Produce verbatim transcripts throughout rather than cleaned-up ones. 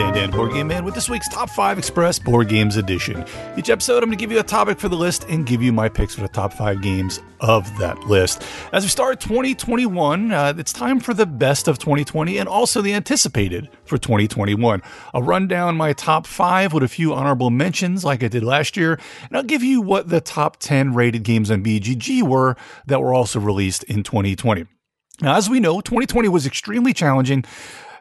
Dan Dan Board Game Man with this week's Top five Express Board Games Edition. Each episode, I'm going to give you a topic for the list and give you my picks for the top five games of that list. As we start twenty twenty-one, uh, it's time for the best of twenty twenty and also the anticipated for twenty twenty-one. I'll run down my top five with a few honorable mentions like I did last year, and I'll give you what the top ten rated games on B G G were that were also released in twenty twenty. Now, as we know, twenty twenty was extremely challenging,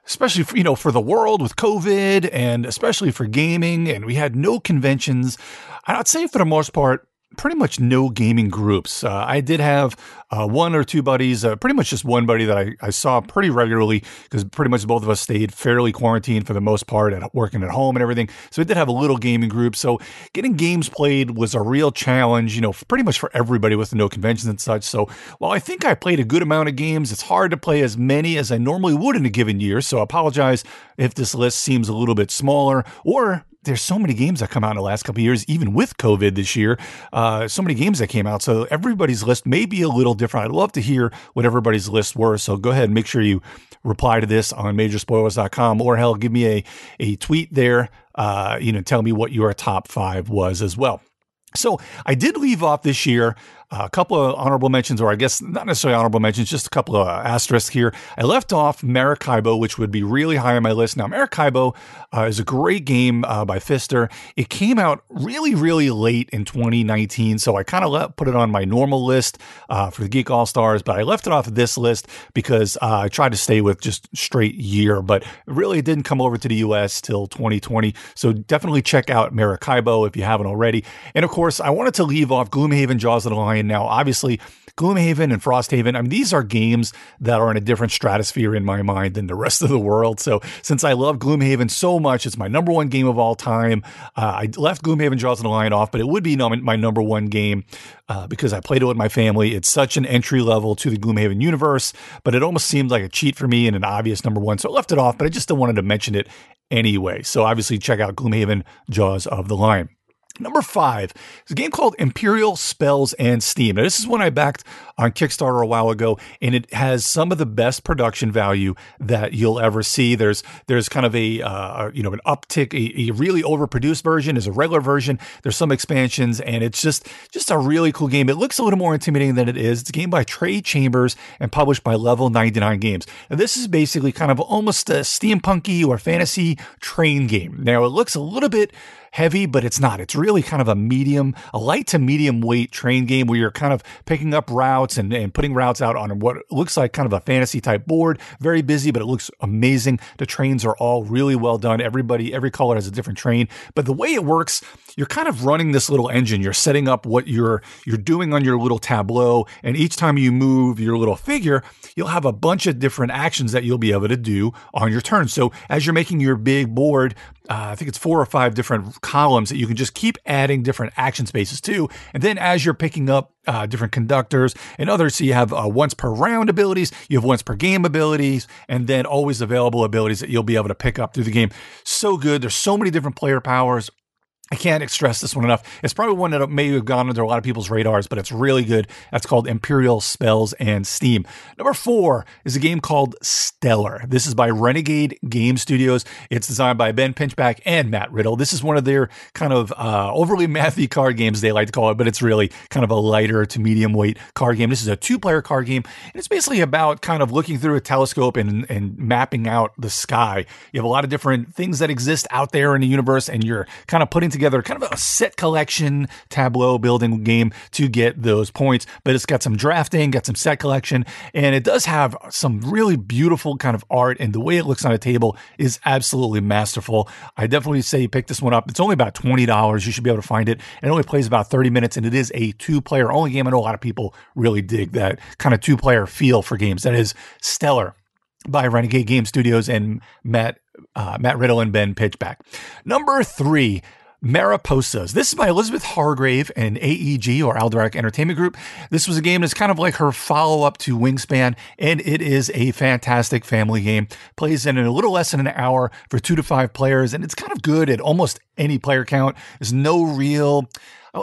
especially for, you know, for the world with COVID and especially for gaming. And we had no conventions. I'd say for the most part, pretty much no gaming groups. Uh, I did have uh, one or two buddies, uh, pretty much just one buddy that I, I saw pretty regularly because pretty much both of us stayed fairly quarantined for the most part and working at home and everything. So we did have a little gaming group. So getting games played was a real challenge, you know, for pretty much for everybody with no conventions and such. So while I think I played a good amount of games, it's hard to play as many as I normally would in a given year. So I apologize if this list seems a little bit smaller, or there's so many games that come out in the last couple of years, even with COVID this year, uh, so many games that came out. So everybody's list may be a little different. I'd love to hear what everybody's lists were. So go ahead and make sure you reply to this on Major Spoilers dot com, or hell, give me a, a tweet there. Uh, you know, tell me what your top five was as well. So I did leave off this year uh, a couple of honorable mentions, or I guess not necessarily honorable mentions, just a couple of uh, asterisks here. I left off Maracaibo, which would be really high on my list. Now, Maracaibo uh, is a great game uh, by Pfister. It came out really, really late in twenty nineteen, so I kind of put it on my normal list uh, for the Geek All-Stars, but I left it off of this list because uh, I tried to stay with just straight year, but really it didn't come over to the U S till twenty twenty. So definitely check out Maracaibo if you haven't already. And of course, Of course, I wanted to leave off Gloomhaven Jaws of the Lion. Now, obviously, Gloomhaven and Frosthaven, I mean, these are games that are in a different stratosphere in my mind than the rest of the world. So since I love Gloomhaven so much, it's my number one game of all time. Uh, I left Gloomhaven Jaws of the Lion off, but it would be my number one game uh, because I played it with my family. It's such an entry level to the Gloomhaven universe, but it almost seemed like a cheat for me and an obvious number one. So I left it off, but I just still wanted to mention it anyway. So obviously, check out Gloomhaven Jaws of the Lion. Number five is a game called Imperial Spells and Steam. Now, this is one I backed on Kickstarter a while ago, and it has some of the best production value that you'll ever see. There's there's kind of a, uh, you know, an uptick, a, a really overproduced version. There's a regular version. There's some expansions, and it's just, just a really cool game. It looks a little more intimidating than it is. It's a game by Trey Chambers and published by Level ninety-nine Games. Now, this is basically kind of almost a steampunky or fantasy train game. Now, it looks a little bit heavy, but it's not. It's really kind of a medium, a light to medium weight train game where you're kind of picking up routes and, and putting routes out on what looks like kind of a fantasy type board. Very busy, but it looks amazing. The trains are all really well done. Everybody, every color has a different train, but the way it works, you're kind of running this little engine. You're setting up what you're, you're doing on your little tableau. And each time you move your little figure, you'll have a bunch of different actions that you'll be able to do on your turn. So as you're making your big board, Uh, I think it's four or five different columns that you can just keep adding different action spaces to. And then as you're picking up uh, different conductors and others, so you have uh, once per round abilities, you have once per game abilities, and then always available abilities that you'll be able to pick up through the game. So good. There's so many different player powers. I can't stress this one enough. It's probably one that may have gone under a lot of people's radars, but it's really good. That's called Imperial Spells and Steam. Number four is a game called Stellar. This is by Renegade Game Studios. It's designed by Ben Pinchback and Matt Riddle. This is one of their kind of uh, overly mathy card games, they like to call it, but it's really kind of a lighter to medium weight card game. This is a two-player card game, and it's basically about kind of looking through a telescope and, and mapping out the sky. You have a lot of different things that exist out there in the universe, and you're kind of putting together together kind of a set collection tableau building game to get those points, but it's got some drafting, got some set collection, and it does have some really beautiful kind of art, and the way it looks on a table is absolutely masterful. I definitely say pick this one up. It's only about twenty dollars. You should be able to find it. It only plays about thirty minutes, and it is a two-player only game. I know a lot of people really dig that kind of two-player feel for games. That is Stellar by Renegade Game Studios and Matt, uh, Matt Riddle and Ben Pinchback. Number three, Mariposas. This is by Elizabeth Hargrave and A E G, or Alderac Entertainment Group. This was a game that's kind of like her follow-up to Wingspan, and it is a fantastic family game. Plays in a little less than an hour for two to five players, and it's kind of good at almost any player count. There's no real...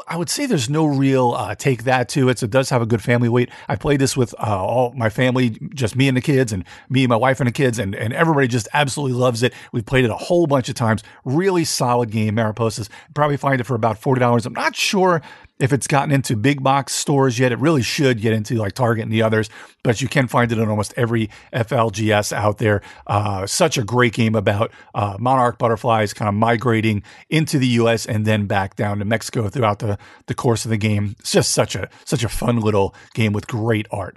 I would say there's no real uh, take that to it. So it does have a good family weight. I played this with uh, all my family, just me and the kids, and me and my wife and the kids, and, and everybody just absolutely loves it. We've played it a whole bunch of times. Really solid game, Mariposas. Probably find it for about forty dollars. I'm not sure if it's gotten into big box stores yet. It really should get into like Target and the others, but you can find it in almost every F L G S out there. Uh, such a great game about uh, monarch butterflies kind of migrating into the U S and then back down to Mexico throughout the, the course of the game. It's just such a, such a fun little game with great art.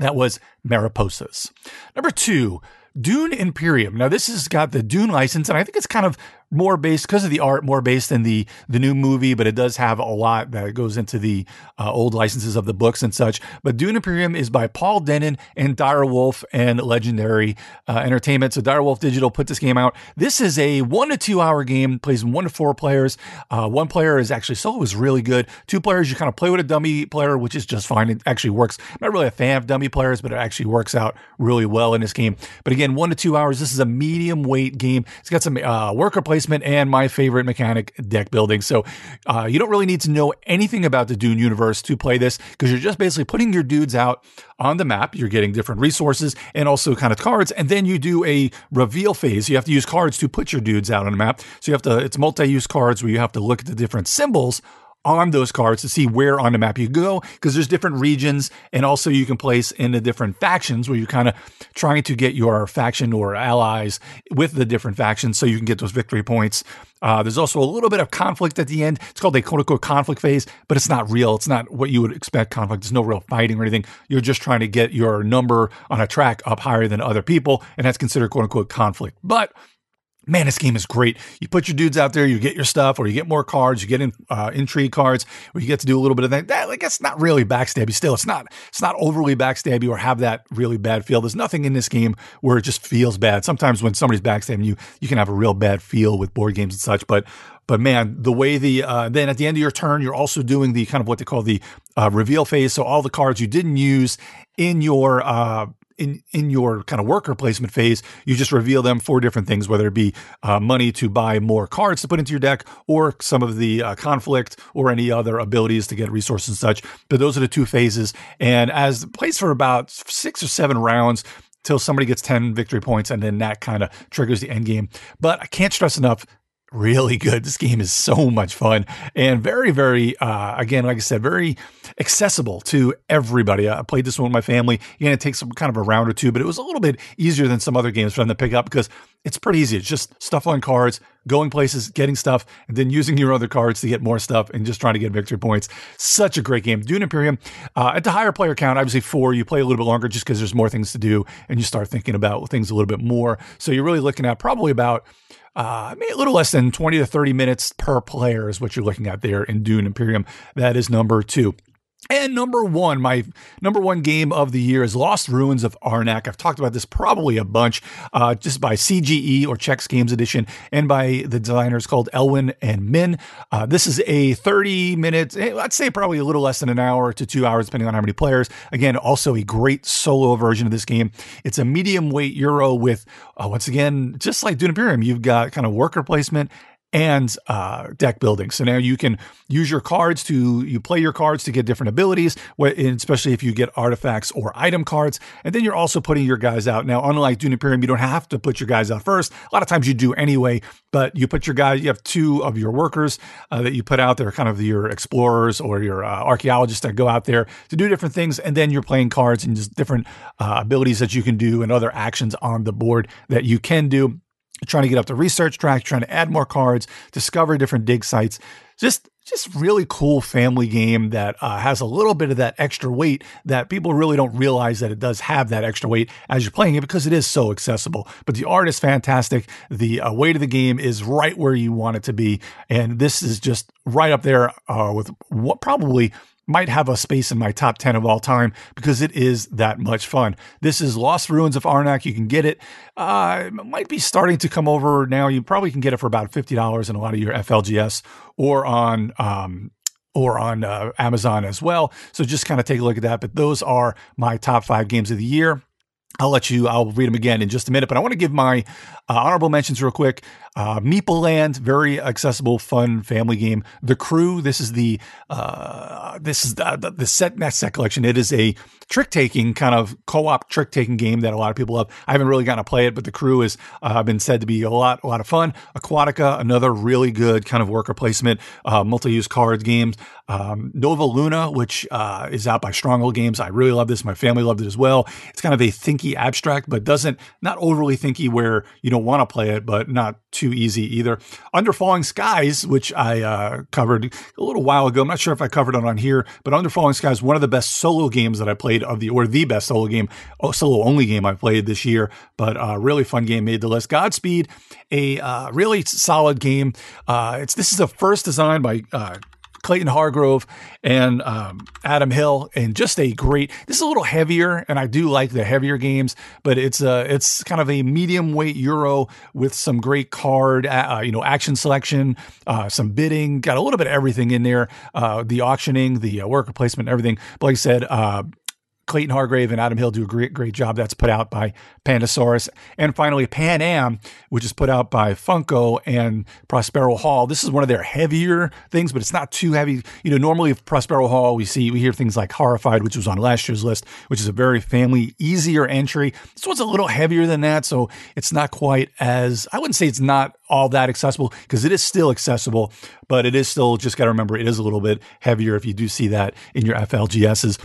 That was Mariposas. Number two, Dune Imperium. Now, this has got the Dune license, and I think it's kind of more based, because of the art, more based in the, the new movie, but it does have a lot that goes into the uh, old licenses of the books and such. But Dune Imperium is by Paul Dennan and Dire Wolf and Legendary uh, Entertainment. So Dire Wolf Digital put this game out. This is a one to two hour game, plays one to four players. Uh, one player is actually solo, is really good. Two players, you kind of play with a dummy player, which is just fine. It actually works. I'm not really a fan of dummy players, but it actually works out really well in this game. But again, one to two hours. This is a medium weight game. It's got some uh, worker placement and my favorite mechanic, deck building. So uh, you don't really need to know anything about the Dune universe to play this, because you're just basically putting your dudes out on the map. You're getting different resources and also kind of cards. And then you do a reveal phase. You have to use cards to put your dudes out on the map. So you have to, it's multi-use cards where you have to look at the different symbols on those cards to see where on the map you go, because there's different regions, and also you can place in the different factions where you're kind of trying to get your faction or allies with the different factions so you can get those victory points. Uh, there's also a little bit of conflict at the end. It's called a quote-unquote conflict phase, but it's not real. It's not what you would expect conflict. There's no real fighting or anything. You're just trying to get your number on a track up higher than other people, and that's considered quote-unquote conflict. But man, this game is great. You put your dudes out there, you get your stuff, or you get more cards, you get in, uh, intrigue cards, where you get to do a little bit of that. That, like, it's not really backstabby still. It's not, it's not overly backstabby or have that really bad feel. There's nothing in this game where it just feels bad. Sometimes when somebody's backstabbing you, you can have a real bad feel with board games and such, but But man, the way the, uh, then at the end of your turn, you're also doing the kind of what they call the uh, reveal phase. So all the cards you didn't use in your, uh, in, in your kind of worker placement phase, you just reveal them for different things, whether it be uh, money to buy more cards to put into your deck, or some of the uh, conflict or any other abilities to get resources and such. But those are the two phases. And as it plays for about six or seven rounds, till somebody gets ten victory points, and then that kind of triggers the end game. But I can't stress enough, really good. This game is so much fun, and very, very, uh, again, like I said, very accessible to everybody. I played this one with my family, and it takes some kind of a round or two, but it was a little bit easier than some other games for them to pick up, because it's pretty easy. It's just stuff on cards, going places, getting stuff, and then using your other cards to get more stuff and just trying to get victory points. Such a great game. Dune Imperium, uh, at the higher player count, obviously four, you play a little bit longer just because there's more things to do, and you start thinking about things a little bit more. So you're really looking at probably about Uh, I mean, a little less than twenty to thirty minutes per player is what you're looking at there in Dune Imperium. That is number two. And number one, my number one game of the year is Lost Ruins of Arnak. I've talked about this probably a bunch, uh, just by C G E or Czech Games Edition, and by the designers called Elwin and Min. Uh, this is a thirty minute, I'd say probably a little less than an hour to two hours, depending on how many players. Again, also a great solo version of this game. It's a medium weight Euro with, uh, once again, just like Dune Imperium, you've got kind of worker placement and uh, deck building. So now you can use your cards to, you play your cards to get different abilities, especially if you get artifacts or item cards. And then you're also putting your guys out. Now, unlike Dune Imperium, you don't have to put your guys out first. A lot of times you do anyway, but you put your guys, you have two of your workers uh, that you put out there, kind of your explorers or your uh, archaeologists that go out there to do different things. And then you're playing cards and just different uh, abilities that you can do and other actions on the board that you can do. Trying to get up the research track, trying to add more cards, discover different dig sites. Just just really cool family game that uh, has a little bit of that extra weight that people really don't realize that it does have that extra weight as you're playing it, because it is so accessible. But the art is fantastic. The uh, weight of the game is right where you want it to be. And this is just right up there uh, with what probably might have a space in my top ten of all time, because it is that much fun. This is Lost Ruins of Arnak. You can get it. Uh, it might be starting to come over now. You probably can get it for about fifty dollars in a lot of your F L G S or on um, or on uh, Amazon as well. So just kind of take a look at that. But those are my top five games of the year. I'll let you, I'll read them again in just a minute, but I want to give my uh, honorable mentions real quick. Uh, Meeple Land, very accessible, fun family game. The Crew, this is the, uh, this is the, the set, not set collection. It is a trick taking kind of co-op trick taking game that a lot of people love. I haven't really gotten to play it, but The Crew has uh, been said to be a lot, a lot of fun. Aquatica, another really good kind of worker placement, uh, multi-use card games. Um, Nova Luna, which uh, is out by Stronghold Games. I really love this. My family loved it as well. It's kind of a thinky abstract, but doesn't, not overly thinky where you don't want to play it, but not too easy either. Under Falling Skies, which I uh, covered a little while ago. I'm not sure if I covered it on here, but Under Falling Skies, one of the best solo games that I played of the, or the best solo game, solo only game I played this year, but a uh, really fun game made the list. Godspeed, a uh, really solid game. Uh, it's, this is the first design by, uh, Clayton Hargrove and um, Adam Hill, and just a great, this is a little heavier, and I do like the heavier games, but it's a, it's kind of a medium weight Euro with some great card, uh, you know, action selection, uh, some bidding, got a little bit of everything in there, uh, the auctioning, the uh, worker placement, everything. But like I said, uh, Clayton Hargrave and Adam Hill do a great, great job. That's put out by Pandasaurus. And finally, Pan Am, which is put out by Funko and Prospero Hall. This is one of their heavier things, but it's not too heavy. You know, normally with Prospero Hall, we see, we hear things like Horrified, which was on last year's list, which is a very family, easier entry. This one's a little heavier than that, so it's not quite as, I wouldn't say it's not all that accessible, because it is still accessible, but it is still, just got to remember, it is a little bit heavier if you do see that in your F L G S's.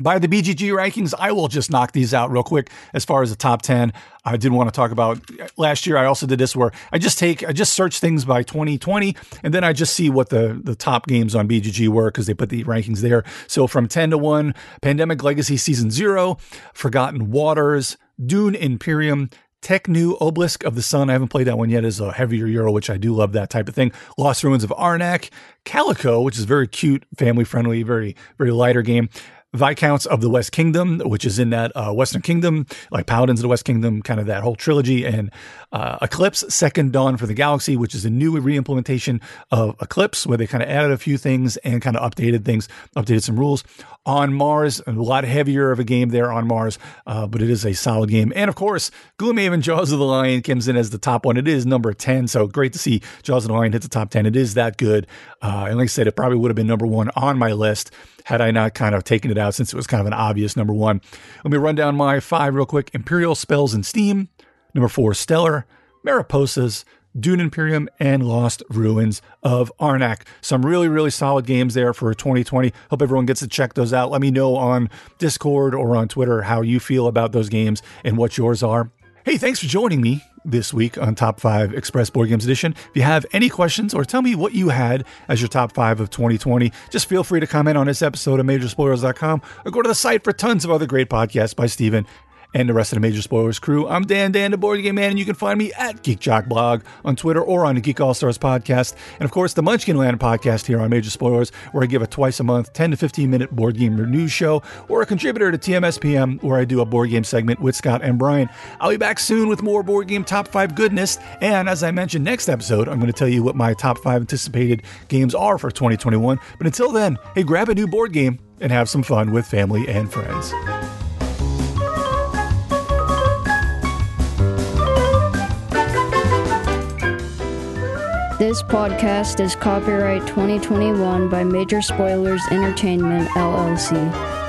By the B G G rankings, I will just knock these out real quick. As far as the top ten, I did want to talk about last year. I also did this where I just take, I just search things by twenty twenty, and then I just see what the, the top games on B G G were, because they put the rankings there. So from ten to one, Pandemic Legacy Season Zero, Forgotten Waters, Dune Imperium, Tech New Obelisk of the Sun. I haven't played that one yet. Is a heavier Euro, which I do love that type of thing. Lost Ruins of Arnak, Calico, which is very cute, family friendly, very, very lighter game. Viscounts of the West Kingdom, which is in that uh, Western Kingdom, like Paladins of the West Kingdom, kind of that whole trilogy, and uh, Eclipse, Second Dawn for the Galaxy, which is a new re-implementation of Eclipse, where they kind of added a few things and kind of updated things, updated some rules. On Mars, a lot heavier of a game there on Mars, uh, but it is a solid game. And of course, Gloomhaven Jaws of the Lion comes in as the top one. It is number ten, so great to see Jaws of the Lion hit the top ten. It is that good. Uh, and like I said, it probably would have been number one on my list had I not kind of taken it out, since it was kind of an obvious number one. Let me run down my five real quick. Imperial Spells and Steam, number four, Stellar, Mariposas, Dune Imperium, and Lost Ruins of Arnak. Some really, really solid games there for twenty twenty. Hope everyone gets to check those out. Let me know on Discord or on Twitter how you feel about those games and what yours are. Hey, thanks for joining me this week on Top five Express Board Games Edition. If you have any questions or tell me what you had as your top five of twenty twenty, just feel free to comment on this episode of Major Spoilers dot com or go to the site for tons of other great podcasts by Steven and the rest of the Major Spoilers crew. I'm Dan, Dan the Board Game Man, and you can find me at Geek Jock Blog on Twitter or on the Geek All-Stars podcast. And of course, the Munchkin Land podcast here on Major Spoilers, where I give a twice a month, ten to fifteen minute board game news show, or a contributor to T M S P M, where I do a board game segment with Scott and Brian. I'll be back soon with more board game top five goodness. And as I mentioned, next episode, I'm going to tell you what my top five anticipated games are for twenty twenty-one. But until then, hey, grab a new board game and have some fun with family and friends. This podcast is copyright twenty twenty-one by Major Spoilers Entertainment, L L C.